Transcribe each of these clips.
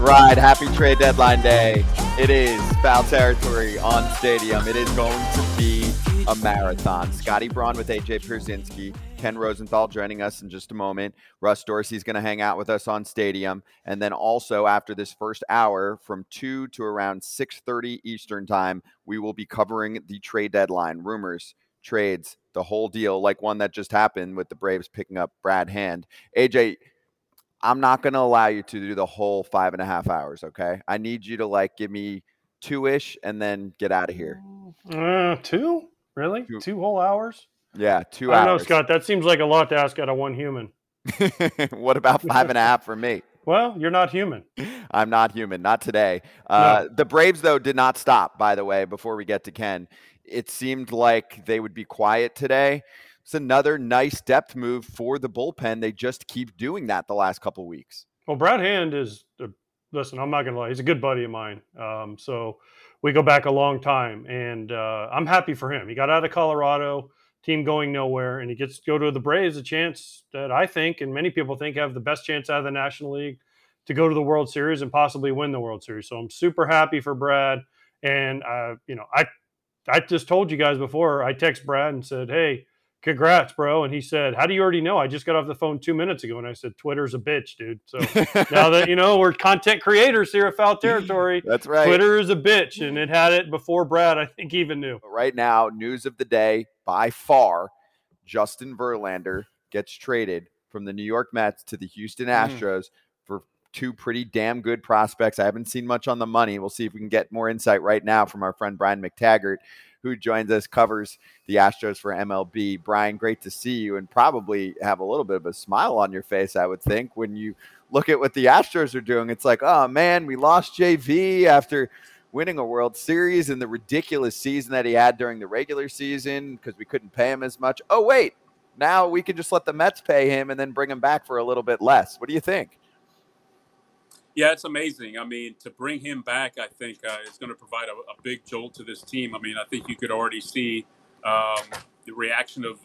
ride. Happy trade deadline day. It is foul territory on Stadium. It is going to be a marathon. Scotty Braun with AJ Pierzynski, Ken Rosenthal joining us in just a moment. Russ Dorsey is going to hang out with us on Stadium. And then also after this first hour from 2 to around 6:30 Eastern time, we will be covering the trade deadline, rumors, trades, the whole deal, like one that just happened with the Braves picking up Brad Hand. AJ, I'm not going to allow you to do the whole 5.5 hours, okay? I need you to, like, give me two-ish and then get out of here. Two? Really? Two whole hours? Yeah, 2 hours. I know, Scott. That seems like a lot to ask out of one human. What about 5.5 for me? Well, you're not human. I'm not human. Not today. No. The Braves, though, did not stop, by the way, before we get to Ken. It seemed like they would be quiet today. It's another nice depth move for the bullpen. They just keep doing that the last couple of weeks. Well, Brad Hand is, listen, I'm not going to lie, he's a good buddy of mine. So we go back a long time, and I'm happy for him. He got out of Colorado, team going nowhere, and he gets to go to the Braves, a chance that I think, and many people think, have the best chance out of the National League to go to the World Series and possibly win the World Series. So I'm super happy for Brad. And, I just told you guys before, I text Brad and said, hey, congrats, bro. And he said, how do you already know? I just got off the phone 2 minutes ago. And I said, Twitter's a bitch, dude. So now that, you know, we're content creators here at Foul Territory. That's right. Twitter is a bitch. And it had it before Brad, I think, even knew. Right now, news of the day, by far, Justin Verlander gets traded from the New York Mets to the Houston Astros for two pretty damn good prospects. I haven't seen much on the money. We'll see if we can get more insight right now from our friend Brian McTaggart, who joins us, covers the Astros for MLB. Brian, great to see you, and probably have a little bit of a smile on your face, I would think, when you look at what the Astros are doing. It's like, oh, man, we lost JV after winning a World Series and the ridiculous season that he had during the regular season because we couldn't pay him as much. Oh, wait, now we can just let the Mets pay him and then bring him back for a little bit less. What do you think? Yeah, it's amazing. I mean, to bring him back, I think is going to provide a big jolt to this team. I mean, I think you could already see the reaction of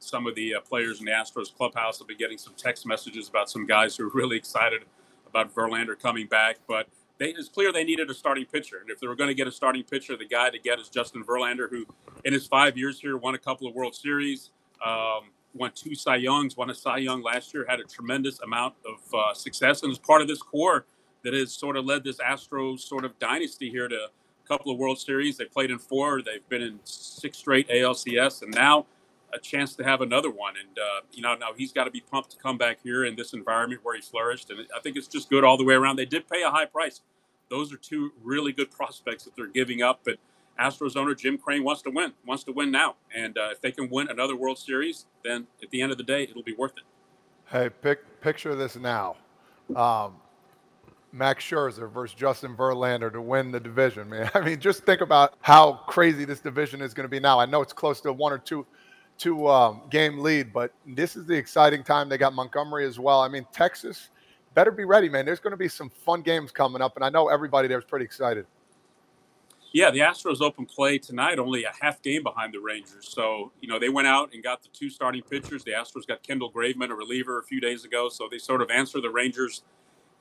some of the players in the Astros clubhouse. I've been getting some text messages about some guys who are really excited about Verlander coming back. But it's clear they needed a starting pitcher. And if they were going to get a starting pitcher, the guy to get is Justin Verlander, who in his 5 years here won a couple of World Series, won two Cy Youngs, won a Cy Young last year, had a tremendous amount of success, and is part of this core that has sort of led this Astros sort of dynasty here to a couple of World Series. They played in four. They've been in six straight ALCS, and now a chance to have another one. And, now he's got to be pumped to come back here in this environment where he flourished. And I think it's just good all the way around. They did pay a high price. Those are two really good prospects that they're giving up. But Astros owner Jim Crane wants to win now. And if they can win another World Series, then at the end of the day, it'll be worth it. Hey, picture this now. Max Scherzer versus Justin Verlander to win the division, man. I mean, just think about how crazy this division is going to be now. I know it's close to one or two game lead, but this is the exciting time. They got Montgomery as well. I mean, Texas better be ready, man. There's going to be some fun games coming up, and I know everybody there is pretty excited. Yeah, the Astros open play tonight, only a half game behind the Rangers. So, they went out and got the two starting pitchers. The Astros got Kendall Graveman, a reliever, a few days ago. So they sort of answer the Rangers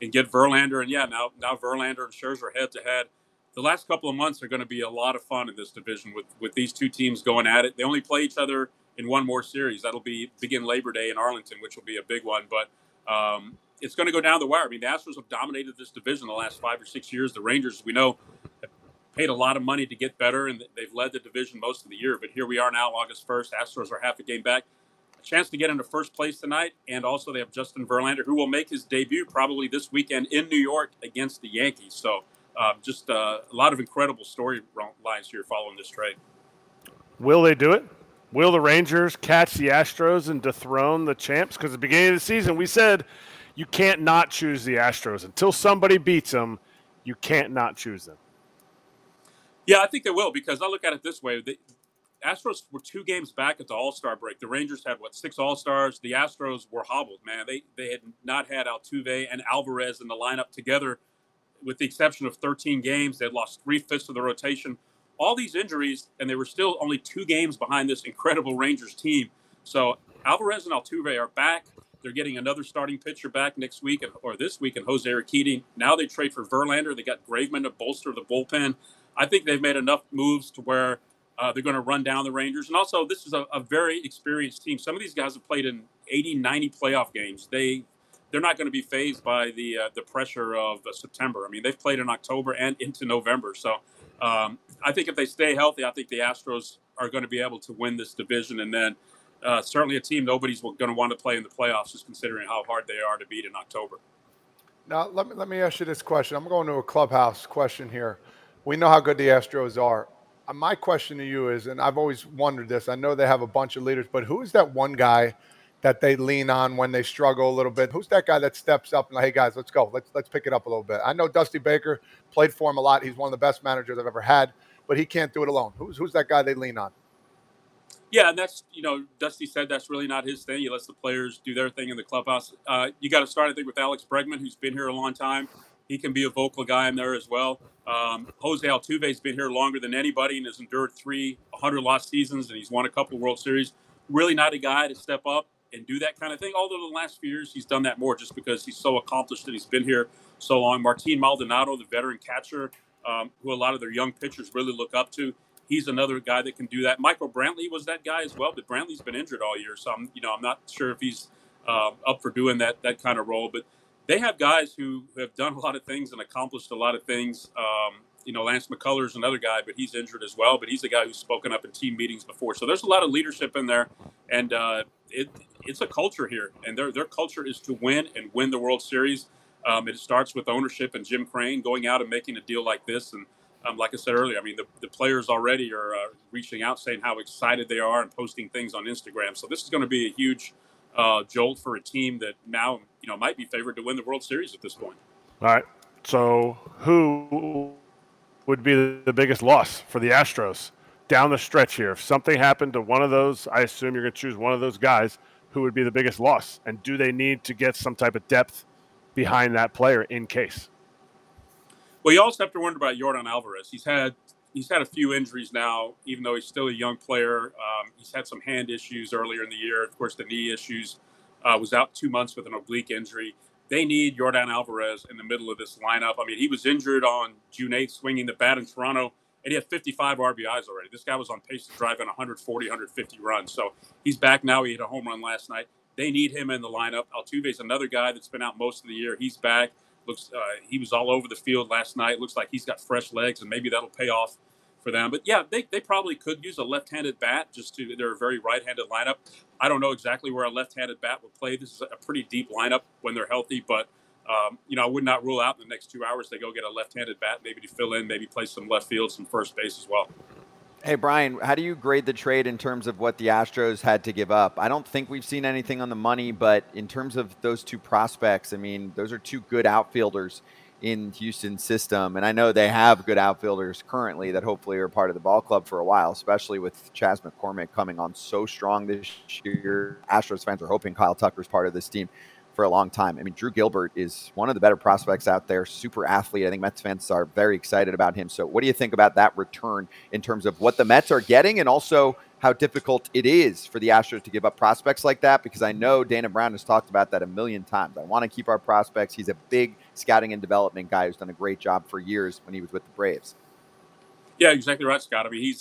and get Verlander. And, yeah, now Verlander and Scherzer head-to-head. The last couple of months are going to be a lot of fun in this division with these two teams going at it. They only play each other in one more series. That'll begin Labor Day in Arlington, which will be a big one. But it's going to go down the wire. I mean, the Astros have dominated this division the last 5 or 6 years. The Rangers, we know, paid a lot of money to get better, and they've led the division most of the year. But here we are now, August 1st. Astros are half a game back. A chance to get into first place tonight, and also they have Justin Verlander, who will make his debut probably this weekend in New York against the Yankees. So just a lot of incredible storylines here following this trade. Will they do it? Will the Rangers catch the Astros and dethrone the champs? Because at the beginning of the season, we said you can't not choose the Astros. Until somebody beats them, you can't not choose them. Yeah, I think they will, because I look at it this way. The Astros were 2 games back at the All-Star break. The Rangers had, 6 All-Stars? The Astros were hobbled, man. They had not had Altuve and Alvarez in the lineup together, with the exception of 13 games. They had lost 3/5 of the rotation. All these injuries, and they were still only 2 games behind this incredible Rangers team. So Alvarez and Altuve are back. They're getting another starting pitcher back next week or this week in Jose Urquidy. Now they trade for Verlander. They got Graveman to bolster the bullpen. I think they've made enough moves to where they're going to run down the Rangers. And also, this is a very experienced team. Some of these guys have played in 80, 90 playoff games. They're not going to be fazed by the pressure of September. I mean, they've played in October and into November. So I think if they stay healthy, I think the Astros are going to be able to win this division. And then certainly a team nobody's going to want to play in the playoffs, just considering how hard they are to beat in October. Now, let me ask you this question. I'm going to a clubhouse question here. We know how good the Astros are. My question to you is, and I've always wondered this, I know they have a bunch of leaders, but who is that one guy that they lean on when they struggle a little bit? Who's that guy that steps up and, hey, guys, let's go. Let's pick it up a little bit. I know Dusty Baker played for him a lot. He's one of the best managers I've ever had, but he can't do it alone. Who's that guy they lean on? Yeah, and that's, you know, Dusty said that's really not his thing. He lets the players do their thing in the clubhouse. You got to start, I think, with Alex Bregman, who's been here a long time. He can be a vocal guy in there as well. Jose Altuve's been here longer than anybody and has endured 300-loss seasons, and he's won a couple of World Series. Really not a guy to step up and do that kind of thing, although the last few years he's done that more just because he's so accomplished and he's been here so long. Martin Maldonado, the veteran catcher, who a lot of their young pitchers really look up to, he's another guy that can do that. Michael Brantley was that guy as well, but Brantley's been injured all year, so I'm not sure if he's up for doing that kind of role. But they have guys who have done a lot of things and accomplished a lot of things. Lance McCullers, another guy, but he's injured as well. But he's a guy who's spoken up in team meetings before. So there's a lot of leadership in there, and it's a culture here. And their culture is to win and win the World Series. It starts with ownership and Jim Crane going out and making a deal like this. And like I said earlier, I mean, the players already are reaching out saying how excited they are and posting things on Instagram. So this is going to be a huge jolt for a team that now might be favored to win the World Series at this point. All right. So who would be the biggest loss for the Astros down the stretch here? If something happened to one of those, I assume you're going to choose one of those guys. Who would be the biggest loss? And do they need to get some type of depth behind that player in case? Well, you also have to wonder about Yordan Alvarez. He's had a few injuries now, even though he's still a young player. He's had some hand issues earlier in the year. Of course, the knee issues, was out 2 months with an oblique injury. They need Yordan Alvarez in the middle of this lineup. I mean, he was injured on June 8th, swinging the bat in Toronto, and he had 55 RBIs already. This guy was on pace to drive in 140, 150 runs. So he's back now. He hit a home run last night. They need him in the lineup. Altuve's another guy that's been out most of the year. He's back. He was all over the field last night. Looks like he's got fresh legs, and maybe that'll pay off for them. But, yeah, they probably could use a left-handed bat they're a very right-handed lineup. I don't know exactly where a left-handed bat would play. This is a pretty deep lineup when they're healthy. But, I would not rule out in the next 2 hours they go get a left-handed bat, maybe to fill in, maybe play some left field, some first base as well. Hey, Brian, how do you grade the trade in terms of what the Astros had to give up? I don't think we've seen anything on the money, but in terms of those two prospects, I mean, those are two good outfielders in Houston's system. And I know they have good outfielders currently that hopefully are part of the ball club for a while, especially with Chas McCormick coming on so strong this year. Astros fans are hoping Kyle Tucker's part of this team for a long time. I mean, Drew Gilbert is one of the better prospects out there, super athlete. I think Mets fans are very excited about him. So what do you think about that return in terms of what the Mets are getting and also how difficult it is for the Astros to give up prospects like that? Because I know Dana Brown has talked about that a million times. I want to keep our prospects. He's a big scouting and development guy who's done a great job for years when he was with the Braves. Yeah, exactly right, Scott. I mean,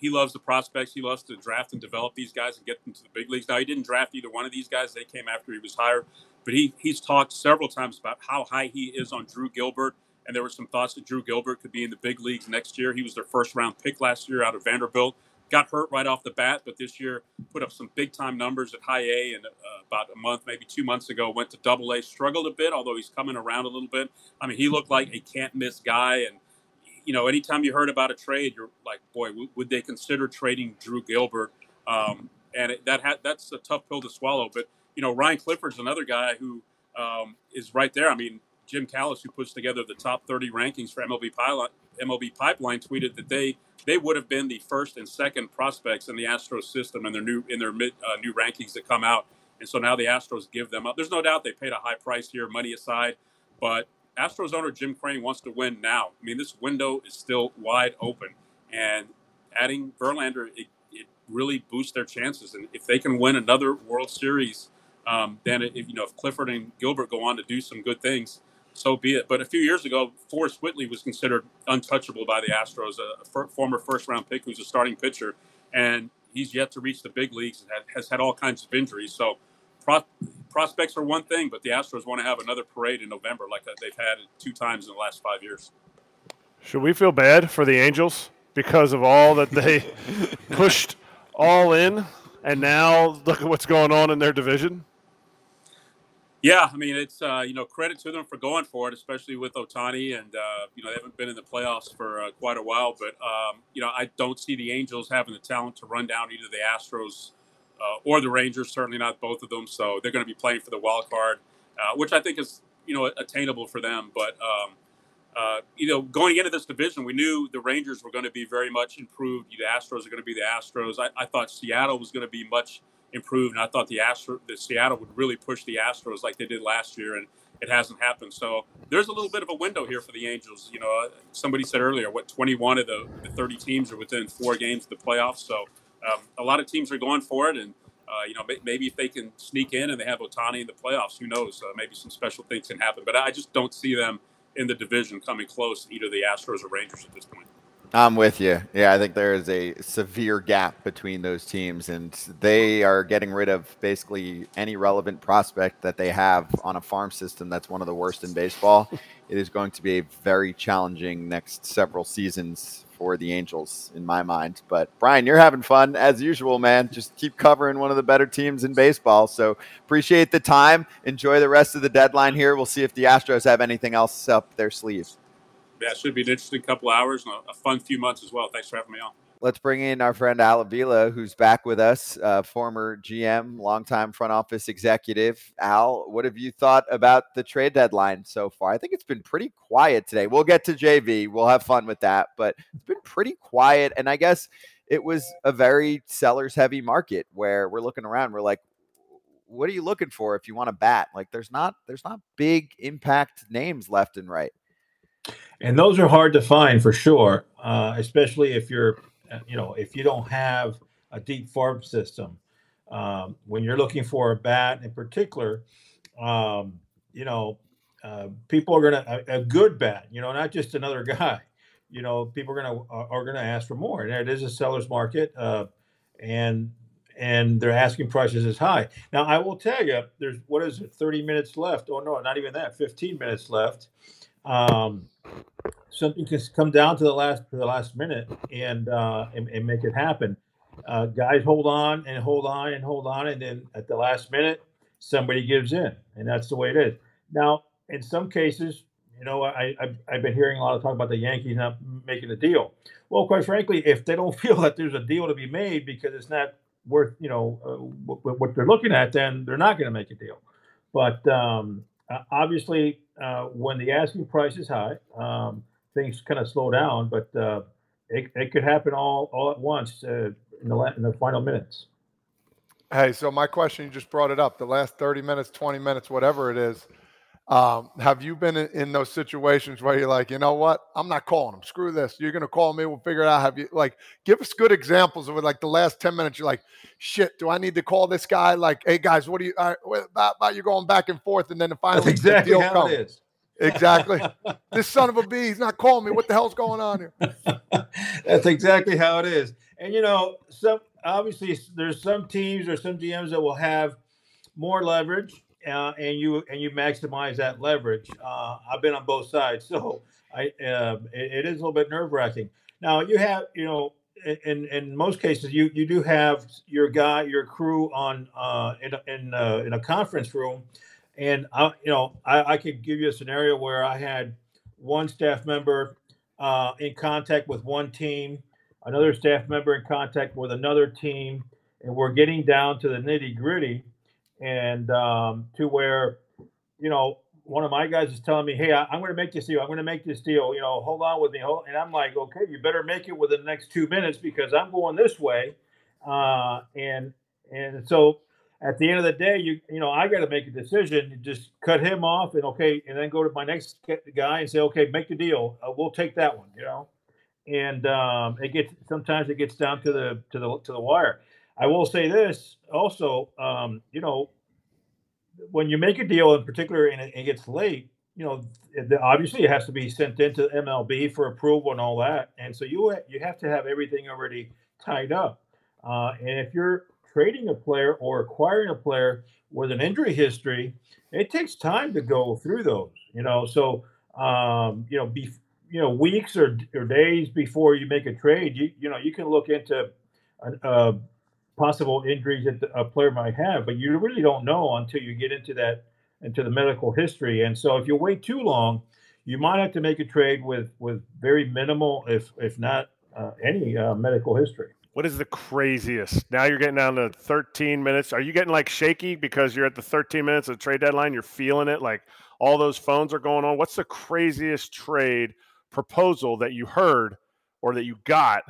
he loves the prospects. He loves to draft and develop these guys and get them to the big leagues. Now, he didn't draft either one of these guys. They came after he was hired. But he's talked several times about how high he is on Drew Gilbert. And there were some thoughts that Drew Gilbert could be in the big leagues next year. He was their first-round pick last year out of Vanderbilt. Got hurt right off the bat, but this year put up some big-time numbers at high A. And about a month, maybe 2 months ago, went to double A. Struggled a bit, although he's coming around a little bit. I mean, he looked like a can't-miss guy. And, anytime you heard about a trade, you're like, boy, would they consider trading Drew Gilbert? That's a tough pill to swallow. But, Ryan Clifford's another guy who is right there. I mean, Jim Callis, who puts together the top 30 rankings for MLB Pipeline, tweeted that they would have been the first and second prospects in the Astros system in their new rankings that come out. And so now the Astros give them up. There's no doubt they paid a high price here, money aside. But Astros owner Jim Crane wants to win now. I mean, this window is still wide open. And adding Verlander, it really boosts their chances. And if they can win another World Series Then if Clifford and Gilbert go on to do some good things, so be it. But a few years ago, Forrest Whitley was considered untouchable by the Astros, a former first-round pick who's a starting pitcher, and he's yet to reach the big leagues and has had all kinds of injuries. So prospects are one thing, but the Astros want to have another parade in November like they've had two times in the last 5 years. Should we feel bad for the Angels because of all that they pushed all in, and now look at what's going on in their division? Yeah, I mean, it's, credit to them for going for it, especially with Ohtani. And, they haven't been in the playoffs for quite a while. But, I don't see the Angels having the talent to run down either the Astros or the Rangers, certainly not both of them. So they're going to be playing for the wild card, which I think is, attainable for them. But, going into this division, we knew the Rangers were going to be very much improved. The Astros are going to be the Astros. I thought Seattle was going to be much improved, and I thought that Seattle would really push the Astros like they did last year, and it hasn't happened. So there's a little bit of a window here for the Angels. Somebody said earlier, 21 of the 30 teams are within 4 games of the playoffs. So a lot of teams are going for it, and maybe if they can sneak in and they have Ohtani in the playoffs, who knows? Maybe some special things can happen. But I just don't see them in the division coming close to either the Astros or Rangers at this point. I'm with you. Yeah, I think there is a severe gap between those teams, and they are getting rid of basically any relevant prospect that they have on a farm system that's one of the worst in baseball. It is going to be a very challenging next several seasons for the Angels in my mind. But Brian, you're having fun as usual, man. Just keep covering one of the better teams in baseball. So appreciate the time. Enjoy the rest of the deadline here. We'll see if the Astros have anything else up their sleeves. Yeah, it should be an interesting couple hours and a fun few months as well. Thanks for having me on. Let's bring in our friend Al Avila, who's back with us, former GM, longtime front office executive. Al, what have you thought about the trade deadline so far? I think it's been pretty quiet today. We'll get to JV. We'll have fun with that, but it's been pretty quiet. And I guess it was a very sellers heavy market where we're looking around. We're like, what are you looking for if you want to bat? Like there's not big impact names left and right. And those are hard to find for sure, especially if you're, if you don't have a deep farm system. When you're looking for a bat in particular, people are going to a good bat, not just another guy. People are going to ask for more. And it is a seller's market, and their asking prices is high. Now I will tell you, there's 30 minutes left? Oh no, not even that. 15 minutes left. Something can come down to the last minute and make it happen. Guys hold on. And then at the last minute, somebody gives in, and that's the way it is. Now, in some cases, I've been hearing a lot of talk about the Yankees not making a deal. Well, quite frankly, if they don't feel that there's a deal to be made because it's not worth, what they're looking at, then they're not going to make a deal. But, obviously, when the asking price is high, things kind of slow down, but it could happen all at once in the final minutes. Hey, so my question, you just brought it up, the last 30 minutes, 20 minutes, whatever it is, have you been in those situations where you're like, you know what, I'm not calling them, screw this, you're going to call me, we'll figure it out? Have you, give us good examples of it, the last 10 minutes, you're like, shit, do I need to call this guy? Hey guys, what do you, you're going back and forth, and then finally that's exactly the deal comes. It is. Exactly. This son of a bee, he's not calling me, what the hell's going on here? That's exactly how it is. And some, obviously there's some teams or some GMs that will have more leverage. And you maximize that leverage. I've been on both sides, so it is a little bit nerve wracking. Now you have, in most cases, you do have your crew on in a conference room, and I could give you a scenario where I had one staff member in contact with one team, another staff member in contact with another team, and we're getting down to the nitty gritty. And to where, one of my guys is telling me, hey, I'm going to make this deal. Hold on with me. And I'm like, okay, you better make it within the next 2 minutes because I'm going this way. And so at the end of the day, I got to make a decision. You just cut him off and then go to my next guy and say, okay, make the deal. We'll take that one, And sometimes it gets down to the wire. I will say this also, when you make a deal in particular and it gets late, you know, obviously it has to be sent into MLB for approval and all that. And so you have to have everything already tied up. And if you're trading a player or acquiring a player with an injury history, it takes time to go through those, you know. So, weeks or days before you make a trade, you can look into possible injuries that a player might have, but you really don't know until you get into the medical history. And so if you wait too long, you might have to make a trade with very minimal, if not any medical history. What is the craziest? Now you're getting down to 13 minutes. Are you getting like shaky because you're at the 13 minutes of the trade deadline? You're feeling it, like all those phones are going on. What's the craziest trade proposal that you heard or that you got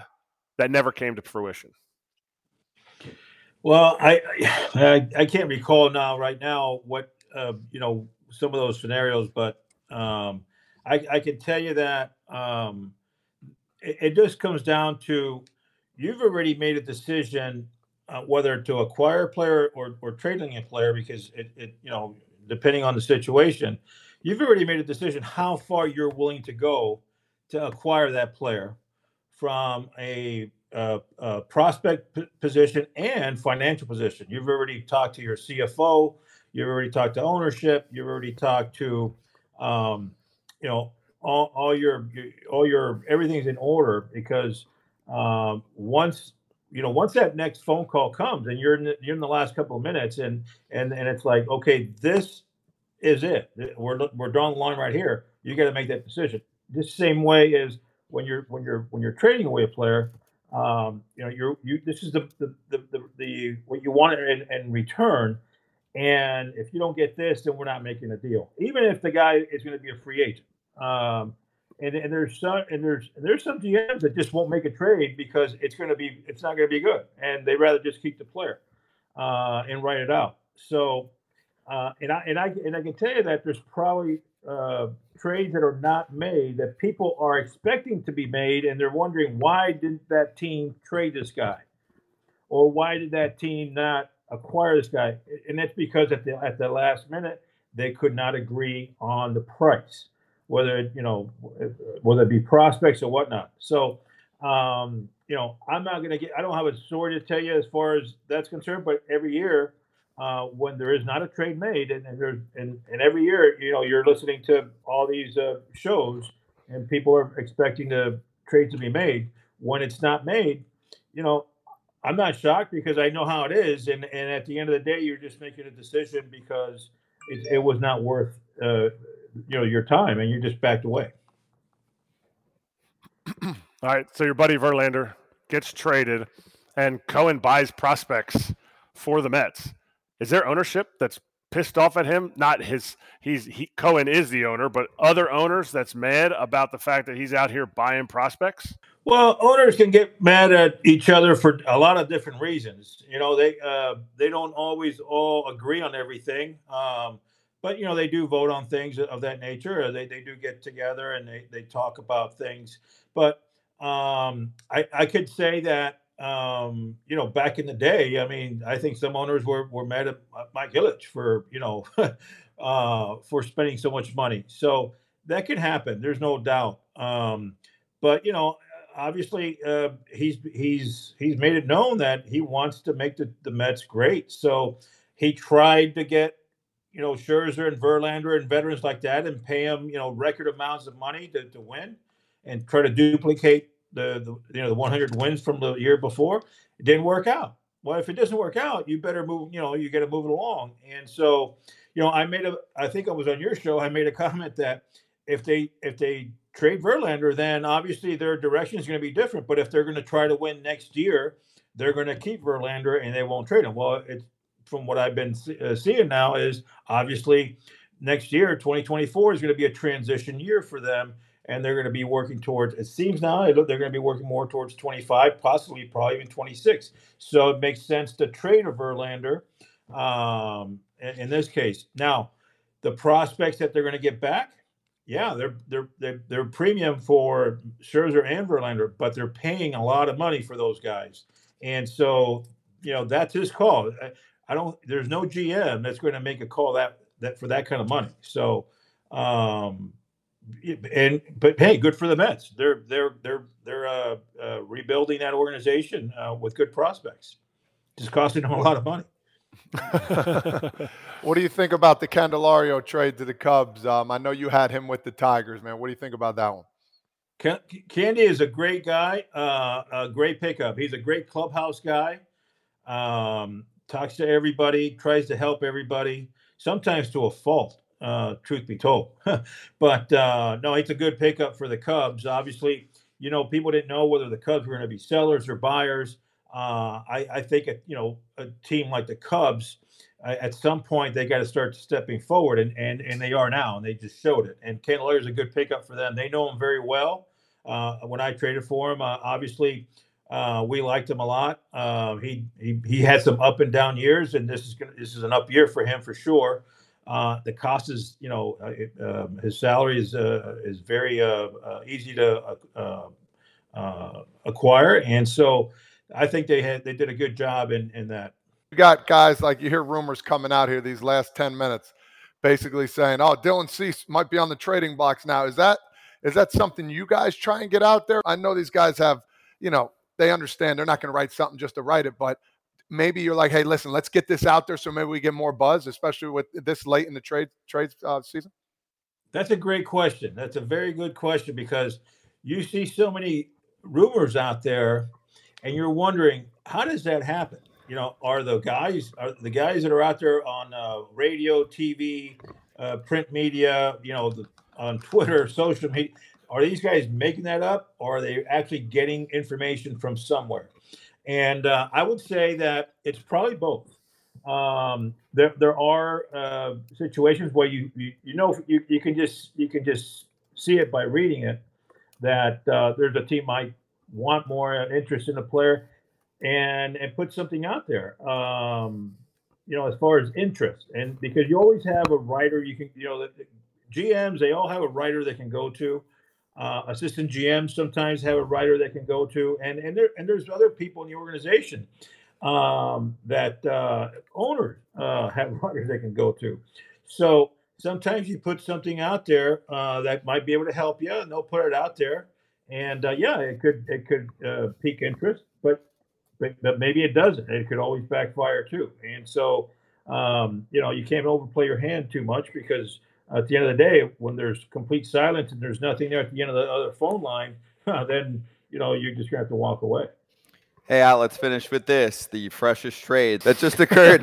that never came to fruition? Well, I can't recall right now what some of those scenarios, but I can tell you that it just comes down to, you've already made a decision whether to acquire a player or trading a player, because it depending on the situation, you've already made a decision how far you're willing to go to acquire that player from a prospect position and financial position. You've already talked to your CFO. You've already talked to ownership. You've already talked to all your everything's in order, because once that next phone call comes and you're in the last couple of minutes and it's like, okay, this is it. We're drawing the line right here. You got to make that decision. The same way is when you're trading away a player, this is the what you want in return. And if you don't get this, then we're not making a deal, even if the guy is going to be a free agent. And there's some GMs that just won't make a trade because it's not going to be good, and they rather just keep the player and write it out. So I can tell you that there's probably trades that are not made that people are expecting to be made, and they're wondering, why didn't that team trade this guy, or why did that team not acquire this guy? And that's because at the last minute they could not agree on the price, whether it be prospects or whatnot. So, I don't have a story to tell you as far as that's concerned, but every year when there is not a trade made and every year, you're listening to all these shows and people are expecting the trade to be made. When it's not made, I'm not shocked, because I know how it is. And at the end of the day, you're just making a decision because it was not worth your time, and you just backed away. All right, so your buddy Verlander gets traded, and Cohen buys prospects for the Mets. Is there ownership that's pissed off at him? Not his. Cohen is the owner, but other owners that's mad about the fact that he's out here buying prospects. Well, owners can get mad at each other for a lot of different reasons. They don't always all agree on everything. But, they do vote on things of that nature. They do get together and they talk about things. But I could say that, back in the day, I mean, I think some owners were mad at Mike Ilitch for, for spending so much money. So that can happen. There's no doubt. But, obviously he's made it known that he wants to make the Mets great. So he tried to get, Scherzer and Verlander and veterans like that and pay them, record amounts of money to win and try to duplicate the 100 wins from the year before. It didn't work out. Well, if it doesn't work out, you better move, you got to move it along. And so, I think I was on your show. I made a comment that if they trade Verlander, then obviously their direction is going to be different. But if they're going to try to win next year, they're going to keep Verlander and they won't trade him. Well, it's, from what I've been seeing now, is obviously next year, 2024, is going to be a transition year for them. And they're going to be working towards, it seems now, they're going to be working more towards 25, possibly probably even 26. So it makes sense to trade a Verlander in this case. Now, the prospects that they're going to get back, yeah, they're premium for Scherzer and Verlander, but they're paying a lot of money for those guys. And so, that's his call. I don't. There's no GM that's going to make a call that for that kind of money. So, but hey, good for the Mets. They're rebuilding that organization with good prospects. Just costing them a lot of money. What do you think about the Candelario trade to the Cubs? I know you had him with the Tigers, man. What do you think about that one? Candy is a great guy, a great pickup. He's a great clubhouse guy. Talks to everybody, tries to help everybody, sometimes to a fault, truth be told. But no, it's a good pickup for the Cubs. Obviously, you know, people didn't know whether the Cubs were going to be sellers or buyers. I think, a team like the Cubs, at some point, they got to start stepping forward, and they are now, and they just showed it. And Candelario is a good pickup for them. They know him very well. When I traded for him, obviously, we liked him a lot. He had some up and down years, and this is an up year for him for sure. The cost is, his salary is very easy to acquire, and so I think they did a good job in that. You got guys like, you hear rumors coming out here these last 10 minutes, basically saying, "Oh, Dylan Cease might be on the trading blocks now." Is that something you guys try and get out there? I know these guys have, they understand they're not going to write something just to write it, but maybe you're like, "Hey, listen, let's get this out there so maybe we get more buzz," especially with this late in the trade season? That's a great question. That's a very good question, because you see so many rumors out there and you're wondering, how does that happen? Are the guys that are out there on radio, TV, print media, on Twitter, social media, are these guys making that up, or are they actually getting information from somewhere? And I would say that it's probably both. There are situations where you can just see it by reading it, that there's a team might want more interest in the player and put something out there, as far as interest. And because you always have a writer, the GMs, they all have a writer they can go to. Assistant GMs sometimes have a writer they can go to, and there's other people in the organization that owners have writers they can go to. So sometimes you put something out there that might be able to help you, and they'll put it out there, and it could pique interest, but maybe it doesn't. It could always backfire too, and so you can't overplay your hand too much, because at the end of the day, when there's complete silence and there's nothing there at the end of the other phone line, then, you're just going to have to walk away. Hey, Al, let's finish with this, the freshest trade that just occurred.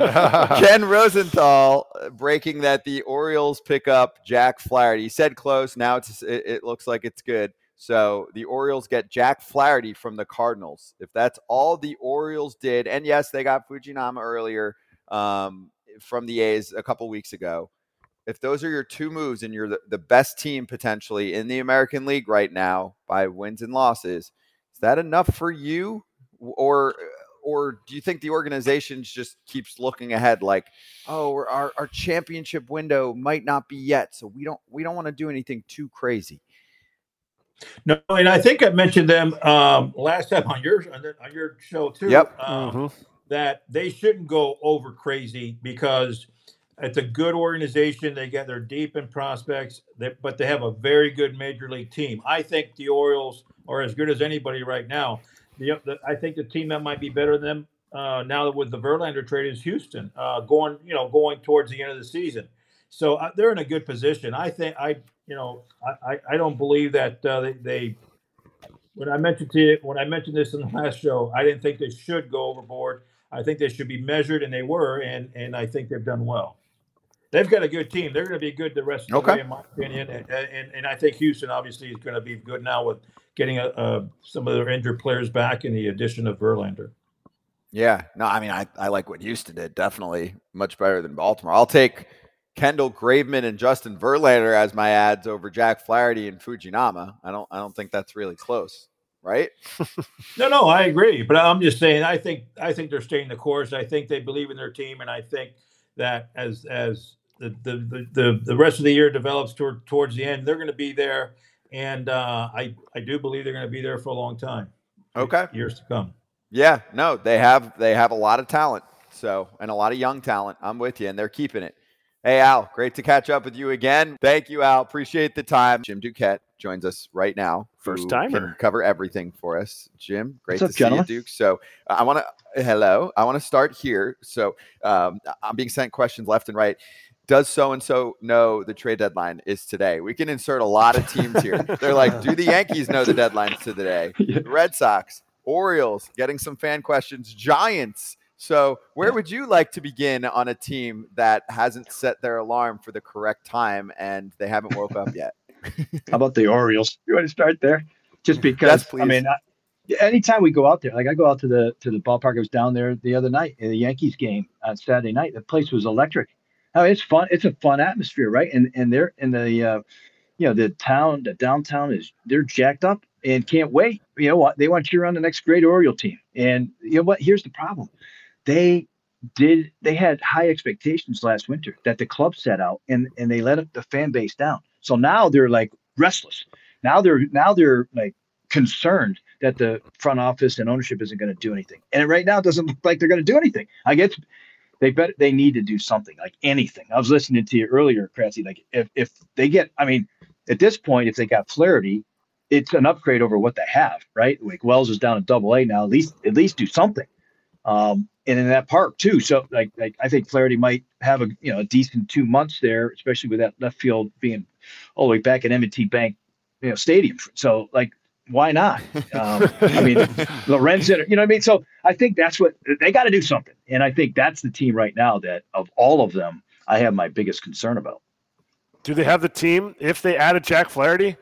Ken Rosenthal breaking that the Orioles pick up Jack Flaherty. He said close. Now it looks like it's good. So the Orioles get Jack Flaherty from the Cardinals. If that's all the Orioles did, and yes, they got Fujinami earlier from the A's a couple weeks ago. If those are your two moves and you're the best team potentially in the American League right now by wins and losses, is that enough for you? Or do you think the organization just keeps looking ahead like, oh, our championship window might not be yet, so we don't want to do anything too crazy? No, and I think I mentioned them last time on your show too. Yep. That they shouldn't go over crazy, because it's a good organization. They're deep in prospects, but they have a very good major league team. I think the Orioles are as good as anybody right now. I think the team that might be better than them now with the Verlander trade is Houston, going towards the end of the season. So they're in a good position. I think I don't believe that they. When I mentioned this in the last show, I didn't think they should go overboard. I think they should be measured, and they were, and I think they've done well. They've got a good team. They're going to be good the rest of the way, in my opinion. And I think Houston, obviously, is going to be good now with getting some of their injured players back and the addition of Verlander. Yeah. No, I mean, I like what Houston did. Definitely much better than Baltimore. I'll take Kendall Graveman and Justin Verlander as my ads over Jack Flaherty and Fujinami. I don't think that's really close. Right? No, I agree. But I'm just saying, I think they're staying the course. I think they believe in their team, and I think that as the rest of the year develops towards the end, they're going to be there, and I do believe they're going to be there for a long time. Okay, years to come. Yeah, no, they have a lot of talent. So, and a lot of young talent. I'm with you, and they're keeping it. Hey, Al, great to catch up with you again. Thank you, Al. Appreciate the time. Jim Duquette joins us right now. First timer. Cover everything for us. Jim, great to see you, Duke. So I want to start here. So I'm being sent questions left and right. Does so-and-so know the trade deadline is today? We can insert a lot of teams here. They're like, do the Yankees know the deadline's today? Yeah. Red Sox, Orioles, getting some fan questions, Giants. So where would you like to begin on a team that hasn't set their alarm for the correct time and they haven't woke up yet? How about the Orioles? You want to start there? Just because, yes, I mean, anytime we go out there, like I go out to the ballpark. I was down there the other night in the Yankees game on Saturday night. The place was electric. Oh, it's fun. It's a fun atmosphere, right? And they're in the, the town, the downtown they're jacked up and can't wait. You know what? They want you to run the next great Oriole team. And you know what? Here's the problem. They had high expectations last winter that the club set out and they let the fan base down. So now they're like restless. Now they're like concerned that the front office and ownership isn't going to do anything. And right now it doesn't look like they're going to do anything. I guess they need to do something, like anything. I was listening to you earlier, Kratzy, like if they get, I mean, at this point, if they got Flaherty, it's an upgrade over what they have, right? Like Wells is down at Double-A now, at least do something. And in that park too. So like I think Flaherty might have a decent 2 months there, especially with that left field being all the way back at M&T Bank, stadium. So like, why not? I mean, Lorenzen, you know what I mean? So I think that's what they got to do something. And I think that's the team right now that of all of them, I have my biggest concern about. Do they have the team, if they added Jack Flaherty,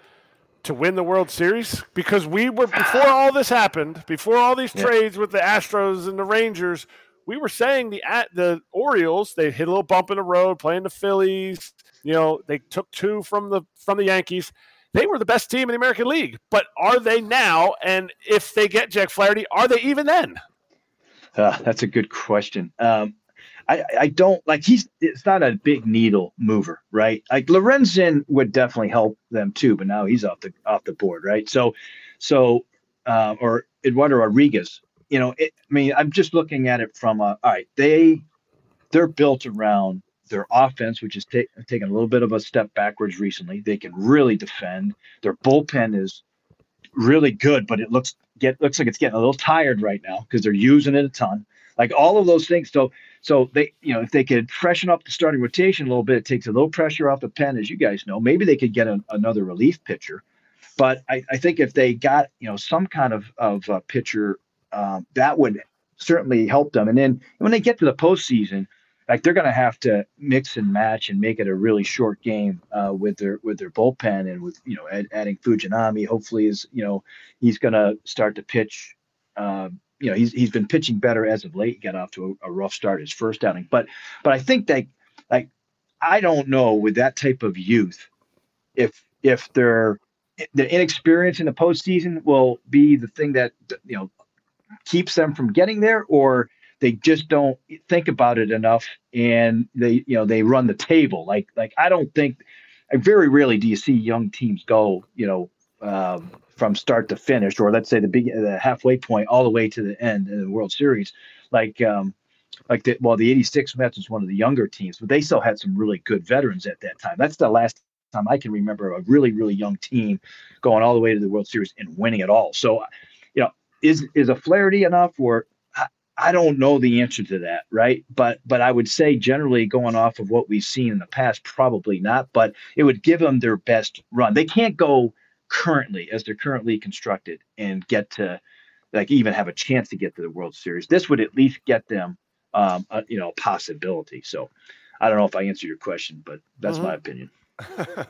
to win the World Series? Because we were, before all this happened, before all these trades with the Astros and the Rangers, we were saying the Orioles, they hit a little bump in the road playing the Phillies. They took two from the Yankees. They were the best team in the American League. But are they now? And if they get Jack Flaherty, are they even then? That's a good question. I don't like it's not a big needle mover, right? Like Lorenzen would definitely help them too, but now he's off the board, right? So or Eduardo Rodriguez, I'm just looking at it from they're built around their offense, which is taking a little bit of a step backwards recently. They can really defend. Their bullpen is really good, but it looks like it's getting a little tired right now because they're using it a ton. Like all of those things. So they, if they could freshen up the starting rotation a little bit, it takes a little pressure off the pen, as you guys know. Maybe they could get another relief pitcher. But I think if they got, some kind of a pitcher, that would certainly help them. And then when they get to the postseason, like they're going to have to mix and match and make it a really short game with their bullpen and with, adding Fujinami. Hopefully is, he's going to start to pitch, he's been pitching better as of late. He got off to a rough start his first outing, but I think that I don't know with that type of youth if their inexperience in the postseason will be the thing that keeps them from getting there, or they just don't think about it enough and they they run the table. Like I don't think, very rarely do you see young teams go from start to finish, or let's say the halfway point all the way to the end of the World Series, the '86 Mets was one of the younger teams, but they still had some really good veterans at that time. That's the last time I can remember a really, really young team going all the way to the World Series and winning it all. So, is a Flaherty enough? Or I don't know the answer to that, right? But I would say generally going off of what we've seen in the past, probably not. But it would give them their best run. They can't go currently as they're currently constructed and get to even have a chance to get to the World Series. This would at least get them a possibility. So I don't know if I answered your question, but that's my opinion.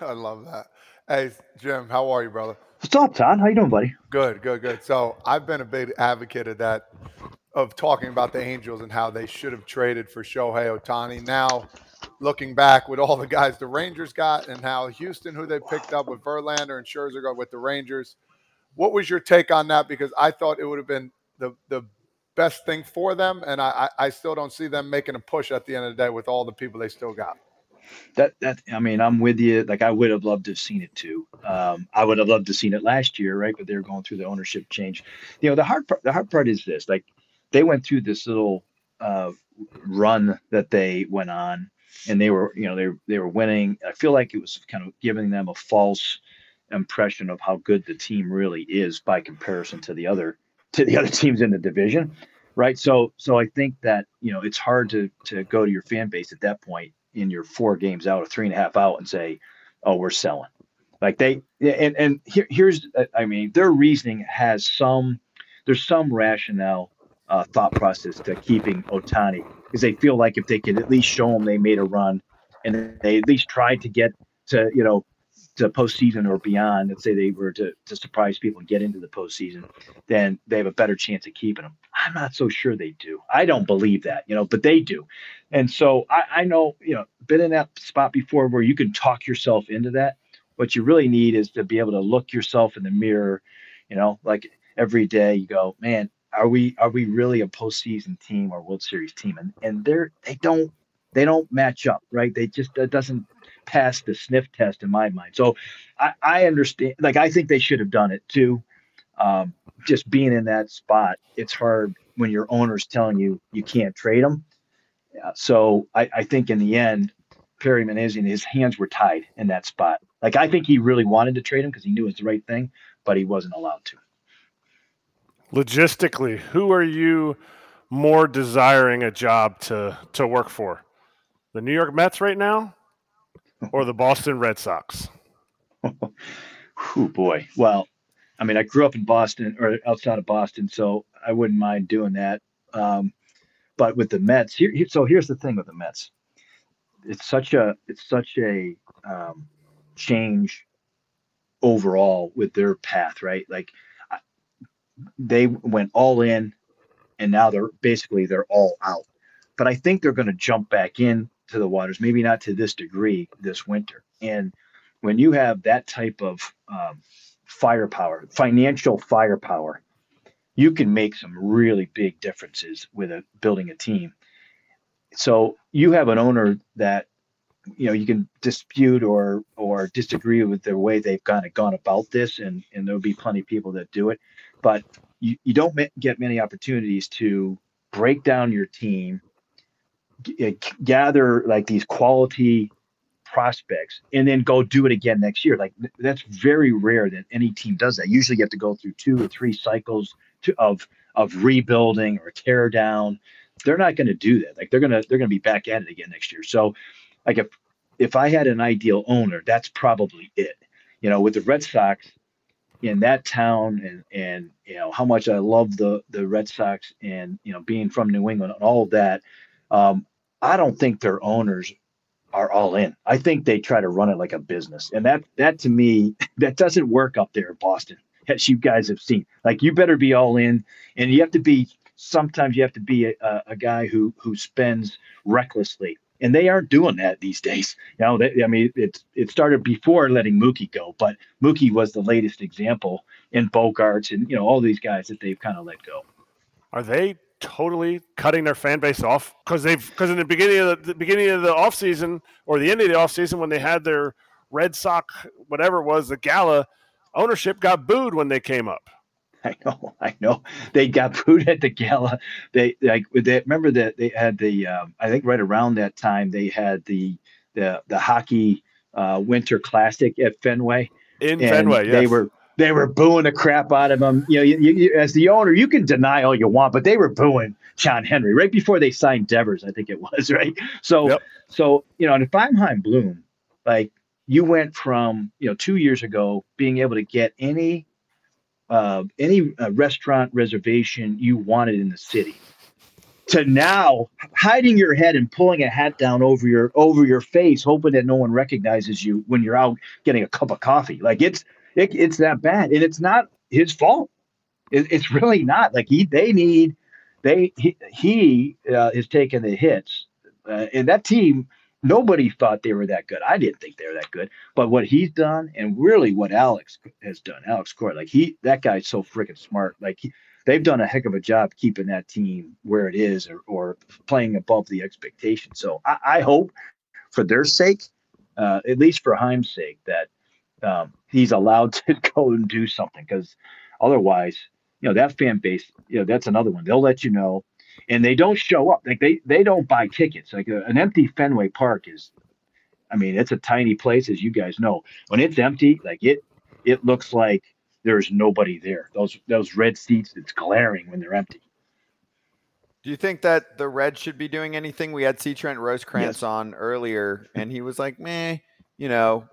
I love that. Hey, Jim, how are you, brother? What's up, Todd? How you doing, buddy? Good. So I've been a big advocate of talking about the Angels and how they should have traded for Shohei Ohtani. Now, looking back with all the guys the Rangers got and how Houston, who they picked up with Verlander and Scherzer, got with the Rangers. What was your take on that? Because I thought it would have been the best thing for them, and I still don't see them making a push at the end of the day with all the people they still got. I'm with you. Like I would have loved to have seen it too. I would have loved to have seen it last year, right? But they're going through the ownership change. The hard part is this. Like they went through this little run that they went on, and they were, you know, they were winning. I feel like it was kind of giving them a false impression of how good the team really is by comparison to the other teams in the division, right? So I think that, you know, it's hard to go to your fan base at that point in your 4 games out or 3.5 out and say, oh, we're selling. Like here's, I mean, their reasoning has there's some rationale, thought process to keeping Ohtani, because they feel like if they could at least show them they made a run and they at least tried to get to, you know, to postseason or beyond, let's say they were to surprise people and get into the postseason, then they have a better chance of keeping them. I'm not so sure they do. I don't believe that, you know, but they do. And so I know, you know, been in that spot before where you can talk yourself into that. What you really need is to be able to look yourself in the mirror, you know, like every day you go, man, are we really a postseason team or World Series team? And they don't match up, right? They just, that doesn't pass the sniff test in my mind. So I understand, like, I think they should have done it too. Just being in that spot, it's hard when your owner's telling you you can't trade them. So I think in the end, Perry Manizzi, his hands were tied in that spot. Like, I think he really wanted to trade him because he knew it's the right thing, but he wasn't allowed to. Logistically, who are you more desiring a job to work for? The New York Mets right now or the Boston Red Sox? Oh, boy. Well, I mean, I grew up in Boston or outside of Boston, so I wouldn't mind doing that. But with the Mets, so here's the thing with the Mets. It's such a change overall with their path, right? Like they went all in, and now they're all out. But I think they're going to jump back in to the waters, maybe not to this degree this winter. And when you have that type of firepower, financial firepower, you can make some really big differences with building a team. So you have an owner that, you know, you can dispute or disagree with the way they've kind of gone about this, and there'll be plenty of people that do it, but you don't get many opportunities to break down your team, gather like these quality prospects, and then go do it again next year. Like, that's very rare that any team does that. Usually you have to go through 2 or 3 cycles of rebuilding or tear down. They're not going to do that. Like, they're going to be back at it again next year. So like if I had an ideal owner, that's probably it. You know, with the Red Sox in that town, and you know how much I love the Red Sox, and you know, being from New England and all of that, I don't think their owners are all in. I think they try to run it like a business, and that to me, that doesn't work up there in Boston, as you guys have seen. Like, you better be all in, and you have to be. Sometimes you have to be a guy who spends recklessly, and they aren't doing that these days. You know, it started before letting Mookie go, but Mookie was the latest example, in Bogarts and, you know, all these guys that they've kind of let go. Are they totally cutting their fan base off? Because in the beginning of the off season, or the end of the off season, when they had their Red Sox, whatever it was, the gala, ownership got booed when they came up. I know. They got booed at the gala. They remember that they had the I think right around that time they had the hockey winter classic at Fenway. Fenway, yes. They were booing the crap out of them. You know, you, as the owner, you can deny all you want, but they were booing John Henry right before they signed Devers, I think it was, right? So yep. So, you know, and if I'm Chaim Bloom, like, you went from, you know, 2 years ago being able to get any restaurant reservation you wanted in the city, to now hiding your head and pulling a hat down over your face, hoping that no one recognizes you when you're out getting a cup of coffee. Like, it's that bad, and it's not his fault. It's really not. Like, he is taking the hits, and that team. Nobody thought they were that good. I didn't think they were that good. But what he's done, and really what Alex has done, Alex Cora, like, that guy's so freaking smart. Like, they've done a heck of a job keeping that team where it is, or playing above the expectation. So I hope, for their sake, at least for Haim's sake, that he's allowed to go and do something, because otherwise, you know, that fan base, you know, that's another one. They'll let you know. and they don't show up. Like they don't buy tickets. Like an empty Fenway Park is, I mean, it's a tiny place, as you guys know. When it's empty, like it looks like there's nobody there. Those red seats, it's glaring when they're empty. Do you think that the Reds should be doing anything? We had C. Trent Rosecrans on earlier, and he was like, meh, you know,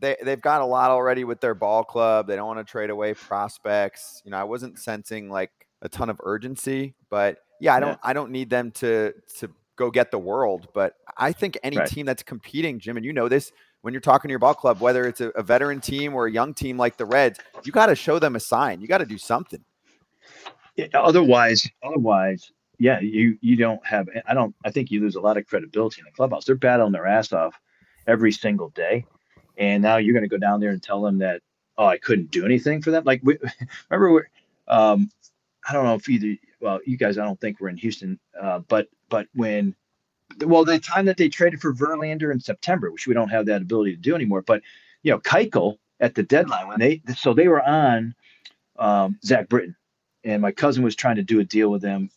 they've got a lot already with their ball club. They don't want to trade away prospects. You know, I wasn't sensing like a ton of urgency, but I don't need them to go get the world. But I think any team that's competing, Jim, and you know this when you're talking to your ball club, whether it's a veteran team or a young team like the Reds, you got to show them a sign. You got to do something. Yeah, otherwise. Yeah, you don't have. I think you lose a lot of credibility in the clubhouse. They're battling their ass off every single day, and now you're going to go down there and tell them that I couldn't do anything for them. Like remember, I don't know if either. Well, you guys, I don't think we're in Houston, but when, well, the time that they traded for Verlander in September, which we don't have that ability to do anymore. But you know, Keuchel at the deadline when they were on Zach Britton, and my cousin was trying to do a deal with them.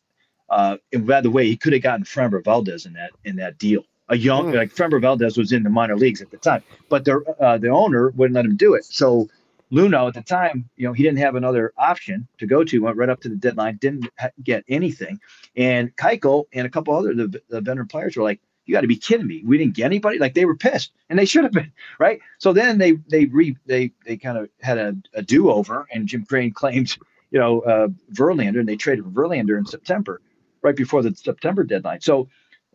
And by the way, he could have gotten Framber Valdez in that deal. A young like Framber Valdez was in the minor leagues at the time, but the owner wouldn't let him do it. So Luno at the time, you know, he didn't have another option to go to. Went right up to the deadline, didn't get anything. And Keuchel and a couple other the veteran players were like, "You got to be kidding me! We didn't get anybody." Like they were pissed, and they should have been, right? So then they kind of had a do over, and Jim Crane claimed, you know, Verlander, and they traded for Verlander in September. Right before the September deadline. So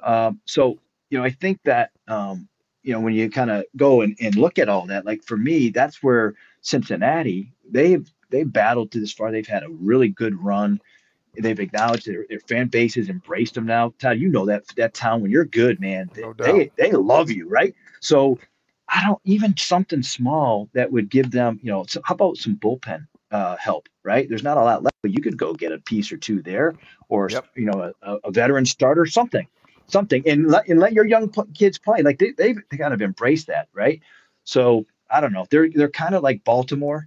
you know, I think that you know, when you kind of go and look at all that, like for me, that's where Cincinnati, they've battled to this far. They've had a really good run. They've acknowledged their fan base has embraced them now. Todd, you know that town when you're good, man, they love you, right? So I don't even something small that would give them, you know, so how about some bullpen help, right? There's not a lot left, but you could go get a piece or two there, or you know, a veteran starter, something, and let your young kids play. Like they've kind of embraced that, right? So I don't know. They're kind of like Baltimore,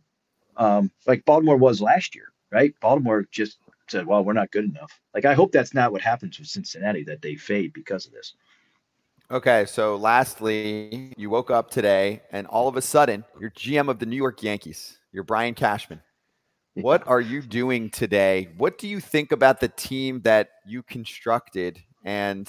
like Baltimore was last year, right? Baltimore just said, "Well, we're not good enough." Like I hope that's not what happens with Cincinnati, that they fade because of this. Okay, so lastly, you woke up today, and all of a sudden, you're GM of the New York Yankees. You're Brian Cashman. What are you doing today? What do you think about the team that you constructed? And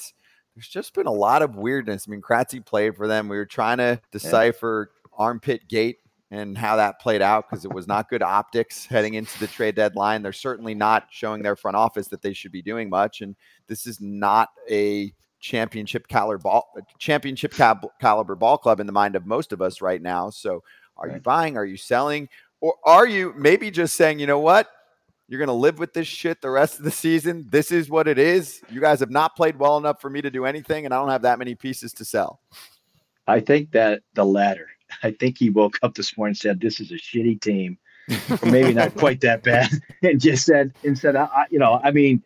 there's just been a lot of weirdness. I mean, Kratzy played for them. We were trying to decipher armpit gate and how that played out because it was not good optics heading into the trade deadline. They're certainly not showing their front office that they should be doing much. And this is not a championship caliber ball club in the mind of most of us right now. So are you buying? Are you selling? Or are you maybe just saying, you know what? You're going to live with this shit the rest of the season. This is what it is. You guys have not played well enough for me to do anything, and I don't have that many pieces to sell. I think that the latter. I think he woke up this morning and said, this is a shitty team, or maybe not quite that bad, and just said, you know, I mean,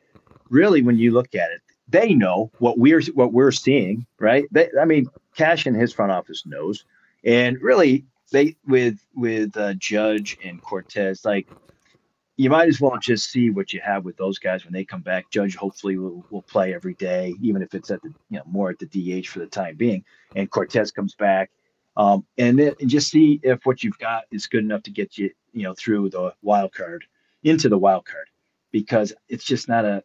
really, when you look at it, they know what we're seeing, right? I mean, Cash and his front office knows, and really, they with Judge and Cortez, like you might as well just see what you have with those guys when they come back. Judge hopefully will play every day, even if it's at the, you know, more at the DH for the time being. And Cortez comes back, and just see if what you've got is good enough to get you, you know, through the wild card into the wild card, because it's just not a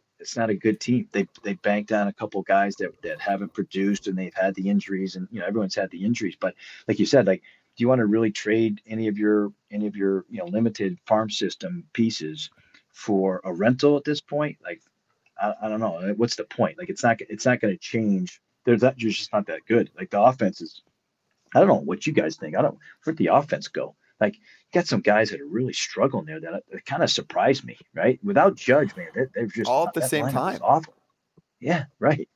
good team. They banked on a couple guys that haven't produced, and they've had the injuries, and you know everyone's had the injuries. But like you said, like, do you want to really trade any of your you know limited farm system pieces for a rental at this point? Like, I don't know. What's the point? Like, it's not going to change. You're just not that good. Like the offense is, I don't know what you guys think. Where'd the offense go? Like, you got some guys that are really struggling there that kind of surprised me. Right? Without Judge, man, they're just all at the same time. Awful. Yeah. Right.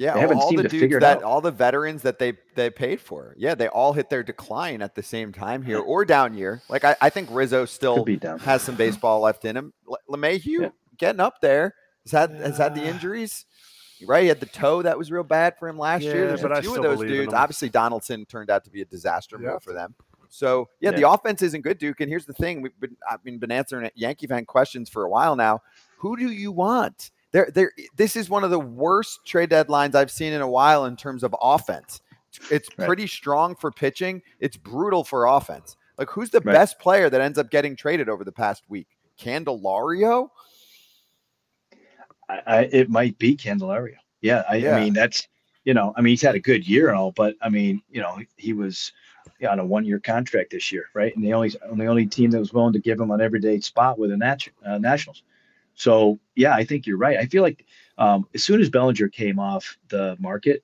Yeah, all the dudes all the veterans that they paid for. Yeah, they all hit their decline at the same time here or down year. Like I think Rizzo still has some baseball left in him. LeMahieu getting up there. Has had the injuries. Right, he had the toe that was real bad for him last year. There's a few of those dudes. Obviously, Donaldson turned out to be a disaster move for them. So the offense isn't good, Duke. And here's the thing: I've been answering Yankee fan questions for a while now. Who do you want? This is one of the worst trade deadlines I've seen in a while in terms of offense. It's pretty strong for pitching. It's brutal for offense. Like, who's the best player that ends up getting traded over the past week? Candelario? It might be Candelario. Yeah. I mean, that's, you know, I mean, he's had a good year and all, but I mean, you know, he was on a one-year contract this year, right? And the only team that was willing to give him an everyday spot were the Nationals. So, yeah, I think you're right. I feel like as soon as Bellinger came off the market,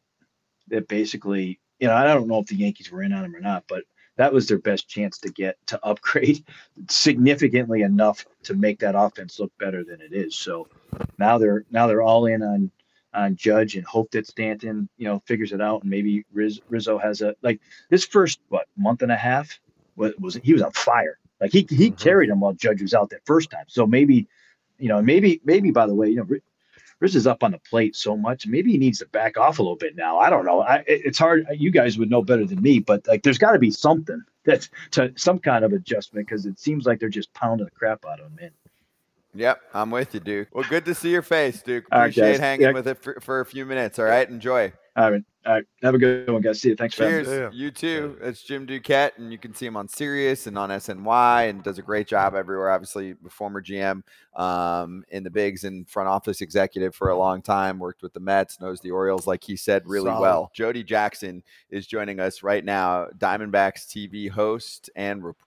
that basically, you know, I don't know if the Yankees were in on him or not, but that was their best chance to get to upgrade significantly enough to make that offense look better than it is. So now they're all in on Judge and hope that Stanton, you know, figures it out. And maybe Rizzo has this first, month and a half he was on fire. Like he carried him while Judge was out that first time. So maybe, by the way, you know, Rizzo is up on the plate so much. Maybe he needs to back off a little bit now. I don't know. It's hard. You guys would know better than me, but like, there's got to be something that's some kind of adjustment, because it seems like they're just pounding the crap out of him. Yep, I'm with you, Duke. Well, good to see your face, Duke. Appreciate hanging with it for a few minutes. All right, enjoy. All right. Have a good one, guys. See you. Thanks, Cheers. For having me. You too. It's Jim Duquette, and you can see him on Sirius and on SNY, and does a great job everywhere. Obviously, former GM in the bigs and front office executive for a long time. Worked with the Mets, knows the Orioles, like he said, really solid. Well. Jody Jackson is joining us right now, Diamondbacks TV host and reporter.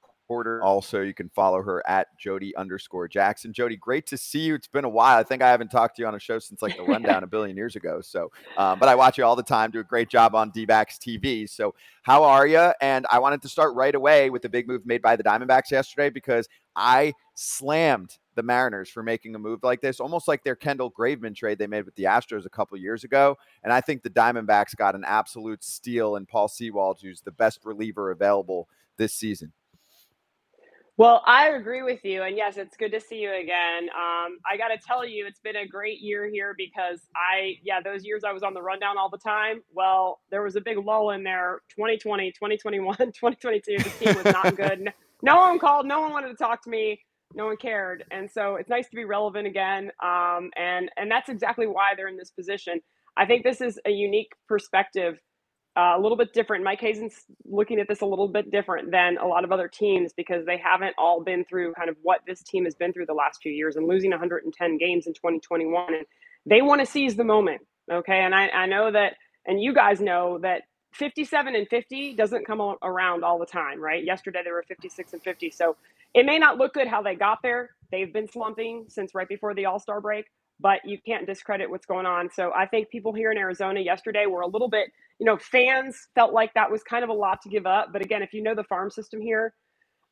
Also, you can follow her at Jody_Jackson. Jody, great to see you. It's been a while. I think I haven't talked to you on a show since like the Rundown a billion years ago. So, but I watch you all the time. Do a great job on D-backs TV. So how are you? And I wanted to start right away with the big move made by the Diamondbacks yesterday, because I slammed the Mariners for making a move like this, almost like their Kendall Graveman trade they made with the Astros a couple years ago. And I think the Diamondbacks got an absolute steal in Paul Seawald, who's the best reliever available this season. Well, I agree with you. And yes, it's good to see you again. I got to tell you, it's been a great year here, because those years I was on the Rundown all the time. Well, there was a big lull in there. 2020, 2021, 2022, the team was not good. No one called. No one wanted to talk to me. No one cared. And so it's nice to be relevant again. And that's exactly why they're in this position. I think this is a unique perspective. A little bit different. Mike Hazen's looking at this a little bit different than a lot of other teams, because they haven't all been through kind of what this team has been through the last few years, and losing 110 games in 2021. And they want to seize the moment. Okay. And I know that, and you guys know that 57 and 50 doesn't come around all the time, right? Yesterday they were 56 and 50. So it may not look good how they got there. They've been slumping since right before the All-Star break, but you can't discredit what's going on. So I think people here in Arizona yesterday were a little bit, you know, fans felt like that was kind of a lot to give up. But again, if you know the farm system here,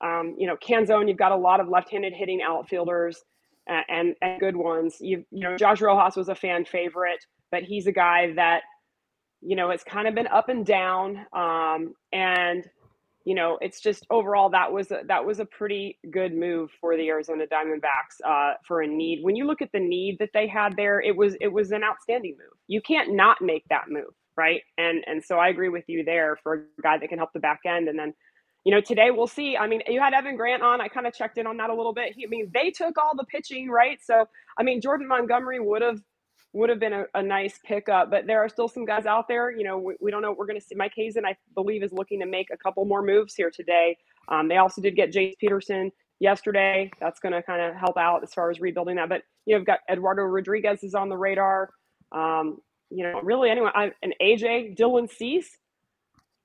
you know, Canzone, you've got a lot of left-handed hitting outfielders and good ones. You know, Josh Rojas was a fan favorite, but he's a guy that, you know, it's kind of been up and down. And, you know, it's just overall, that was a pretty good move for the Arizona Diamondbacks for a need. When you look at the need that they had there, it was an outstanding move. You can't not make that move. Right. And so I agree with you there for a guy that can help the back end. And then, you know, today we'll see. I mean, you had Evan Grant on. I kind of checked in on that a little bit. They took all the pitching. Right. So, I mean, Jordan Montgomery would have been a nice pickup, but there are still some guys out there. You know, we don't know what we're going to see. Mike Hazen, I believe, is looking to make a couple more moves here today. They also did get Jace Peterson yesterday. That's going to kind of help out as far as rebuilding that. But, you know, we've got Eduardo Rodriguez is on the radar. You know, really anyone, an AJ, Dylan Cease,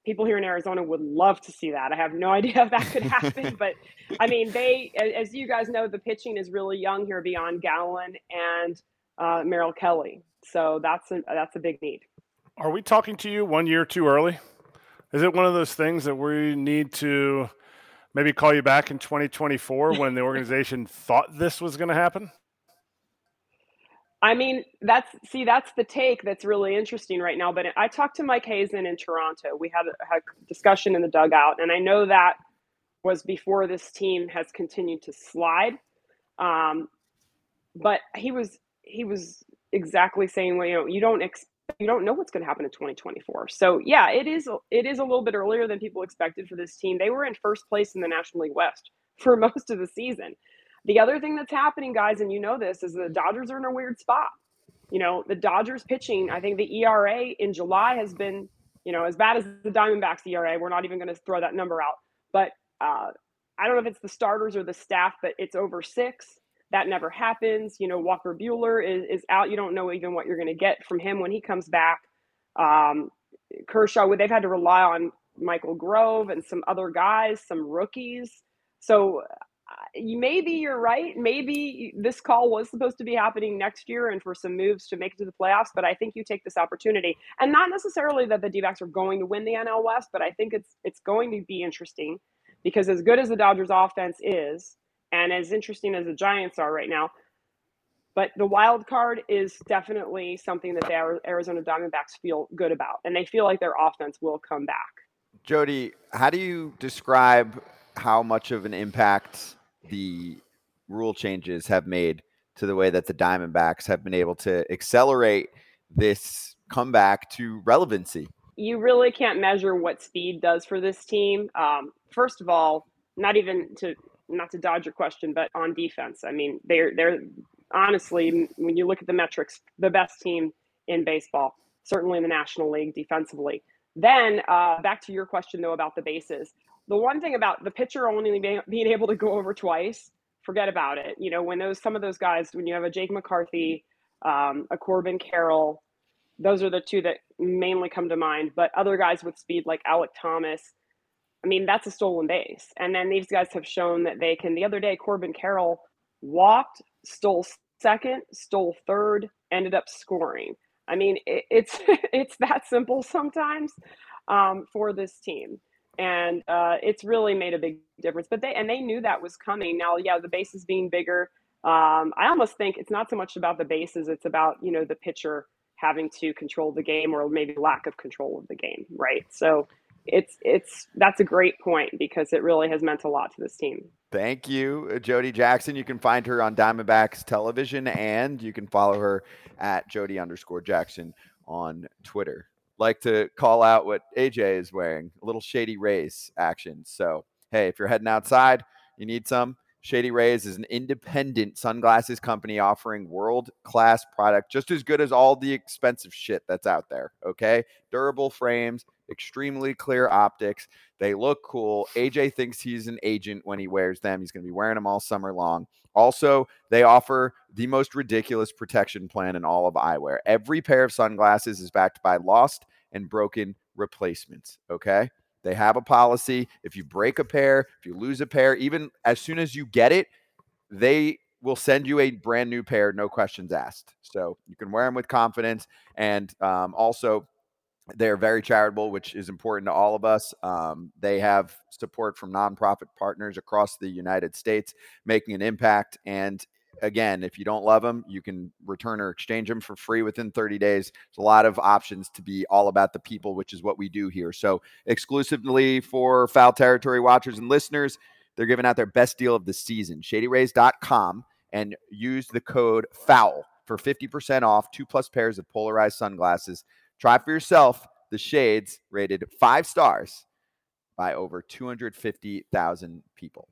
people here in Arizona would love to see that. I have no idea if that could happen, but I mean, they, as you guys know, the pitching is really young here beyond Gallen and Merrill Kelly. So that's a big need. Are we talking to you 1 year too early? Is it one of those things that we need to maybe call you back in 2024 when the organization thought this was going to happen? I mean, that's the take that's really interesting right now. But I talked to Mike Hazen in Toronto. We had a discussion in the dugout, and I know that was before this team has continued to slide. But he was exactly saying, well, you know, you don't know what's going to happen in 2024. So yeah, it is a little bit earlier than people expected for this team. They were in first place in the National League West for most of the season. The other thing that's happening, guys, and you know this, is the Dodgers are in a weird spot. you know, the Dodgers pitching, I think the ERA in July has been, you know, as bad as the Diamondbacks ERA. We're not even going to throw that number out. But I don't know if it's the starters or the staff, but it's over 6. That never happens. You know, Walker Buehler is out. You don't know even what you're going to get from him when he comes back. Kershaw, they've had to rely on Michael Grove and some other guys, some rookies. So maybe you're right. Maybe this call was supposed to be happening next year and for some moves to make it to the playoffs. But I think you take this opportunity. And not necessarily that the D-backs are going to win the NL West, but I think it's going to be interesting because as good as the Dodgers offense is, and as interesting as the Giants are right now, but the wild card is definitely something that the Arizona Diamondbacks feel good about, and they feel like their offense will come back. Jody, how do you describe how much of an impact the rule changes have made to the way that the Diamondbacks have been able to accelerate this comeback to relevancy? You really can't measure what speed does for this team. First of all, not to dodge your question, but on defense, I mean, they're honestly, when you look at the metrics, the best team in baseball, certainly in the National League defensively. Then back to your question, though, about the bases. The one thing about the pitcher only being able to go over twice, forget about it. You know, when some of those guys, when you have a Jake McCarthy, a Corbin Carroll, those are the two that mainly come to mind. But other guys with speed like Alec Thomas, I mean, that's a stolen base. And then these guys have shown that they can. The other day, Corbin Carroll walked, stole second, stole third, ended up scoring. I mean, it's that simple sometimes for this team. And it's really made a big difference. But they knew that was coming. Now, yeah, the bases being bigger. I almost think it's not so much about the bases. It's about, you know, the pitcher having to control the game or maybe lack of control of the game, right? So that's a great point because it really has meant a lot to this team. Thank you, Jody Jackson. You can find her on Diamondbacks television and you can follow her at Jody_Jackson on Twitter. Like to call out what AJ is wearing, a little Shady Rays action. So, hey, if you're heading outside, you need some. Shady Rays is an independent sunglasses company offering world-class product just as good as all the expensive shit that's out there, okay? Durable frames, extremely clear optics. They look cool. AJ thinks he's an agent when he wears them. He's going to be wearing them all summer long. Also, they offer the most ridiculous protection plan in all of eyewear. Every pair of sunglasses is backed by lost and broken replacements, okay? They have a policy. If you break a pair, if you lose a pair, even as soon as you get it, they will send you a brand new pair, no questions asked. So you can wear them with confidence. And also, they're very charitable, which is important to all of us. They have support from nonprofit partners across the United States, making an impact. And again, if you don't love them, you can return or exchange them for free within 30 days. There's a lot of options to be all about the people, which is what we do here. So exclusively for Foul Territory watchers and listeners, they're giving out their best deal of the season, ShadyRays.com, and use the code FOUL for 50% off 2+ pairs of polarized sunglasses. Try for yourself the shades rated 5 stars by over 250,000 people.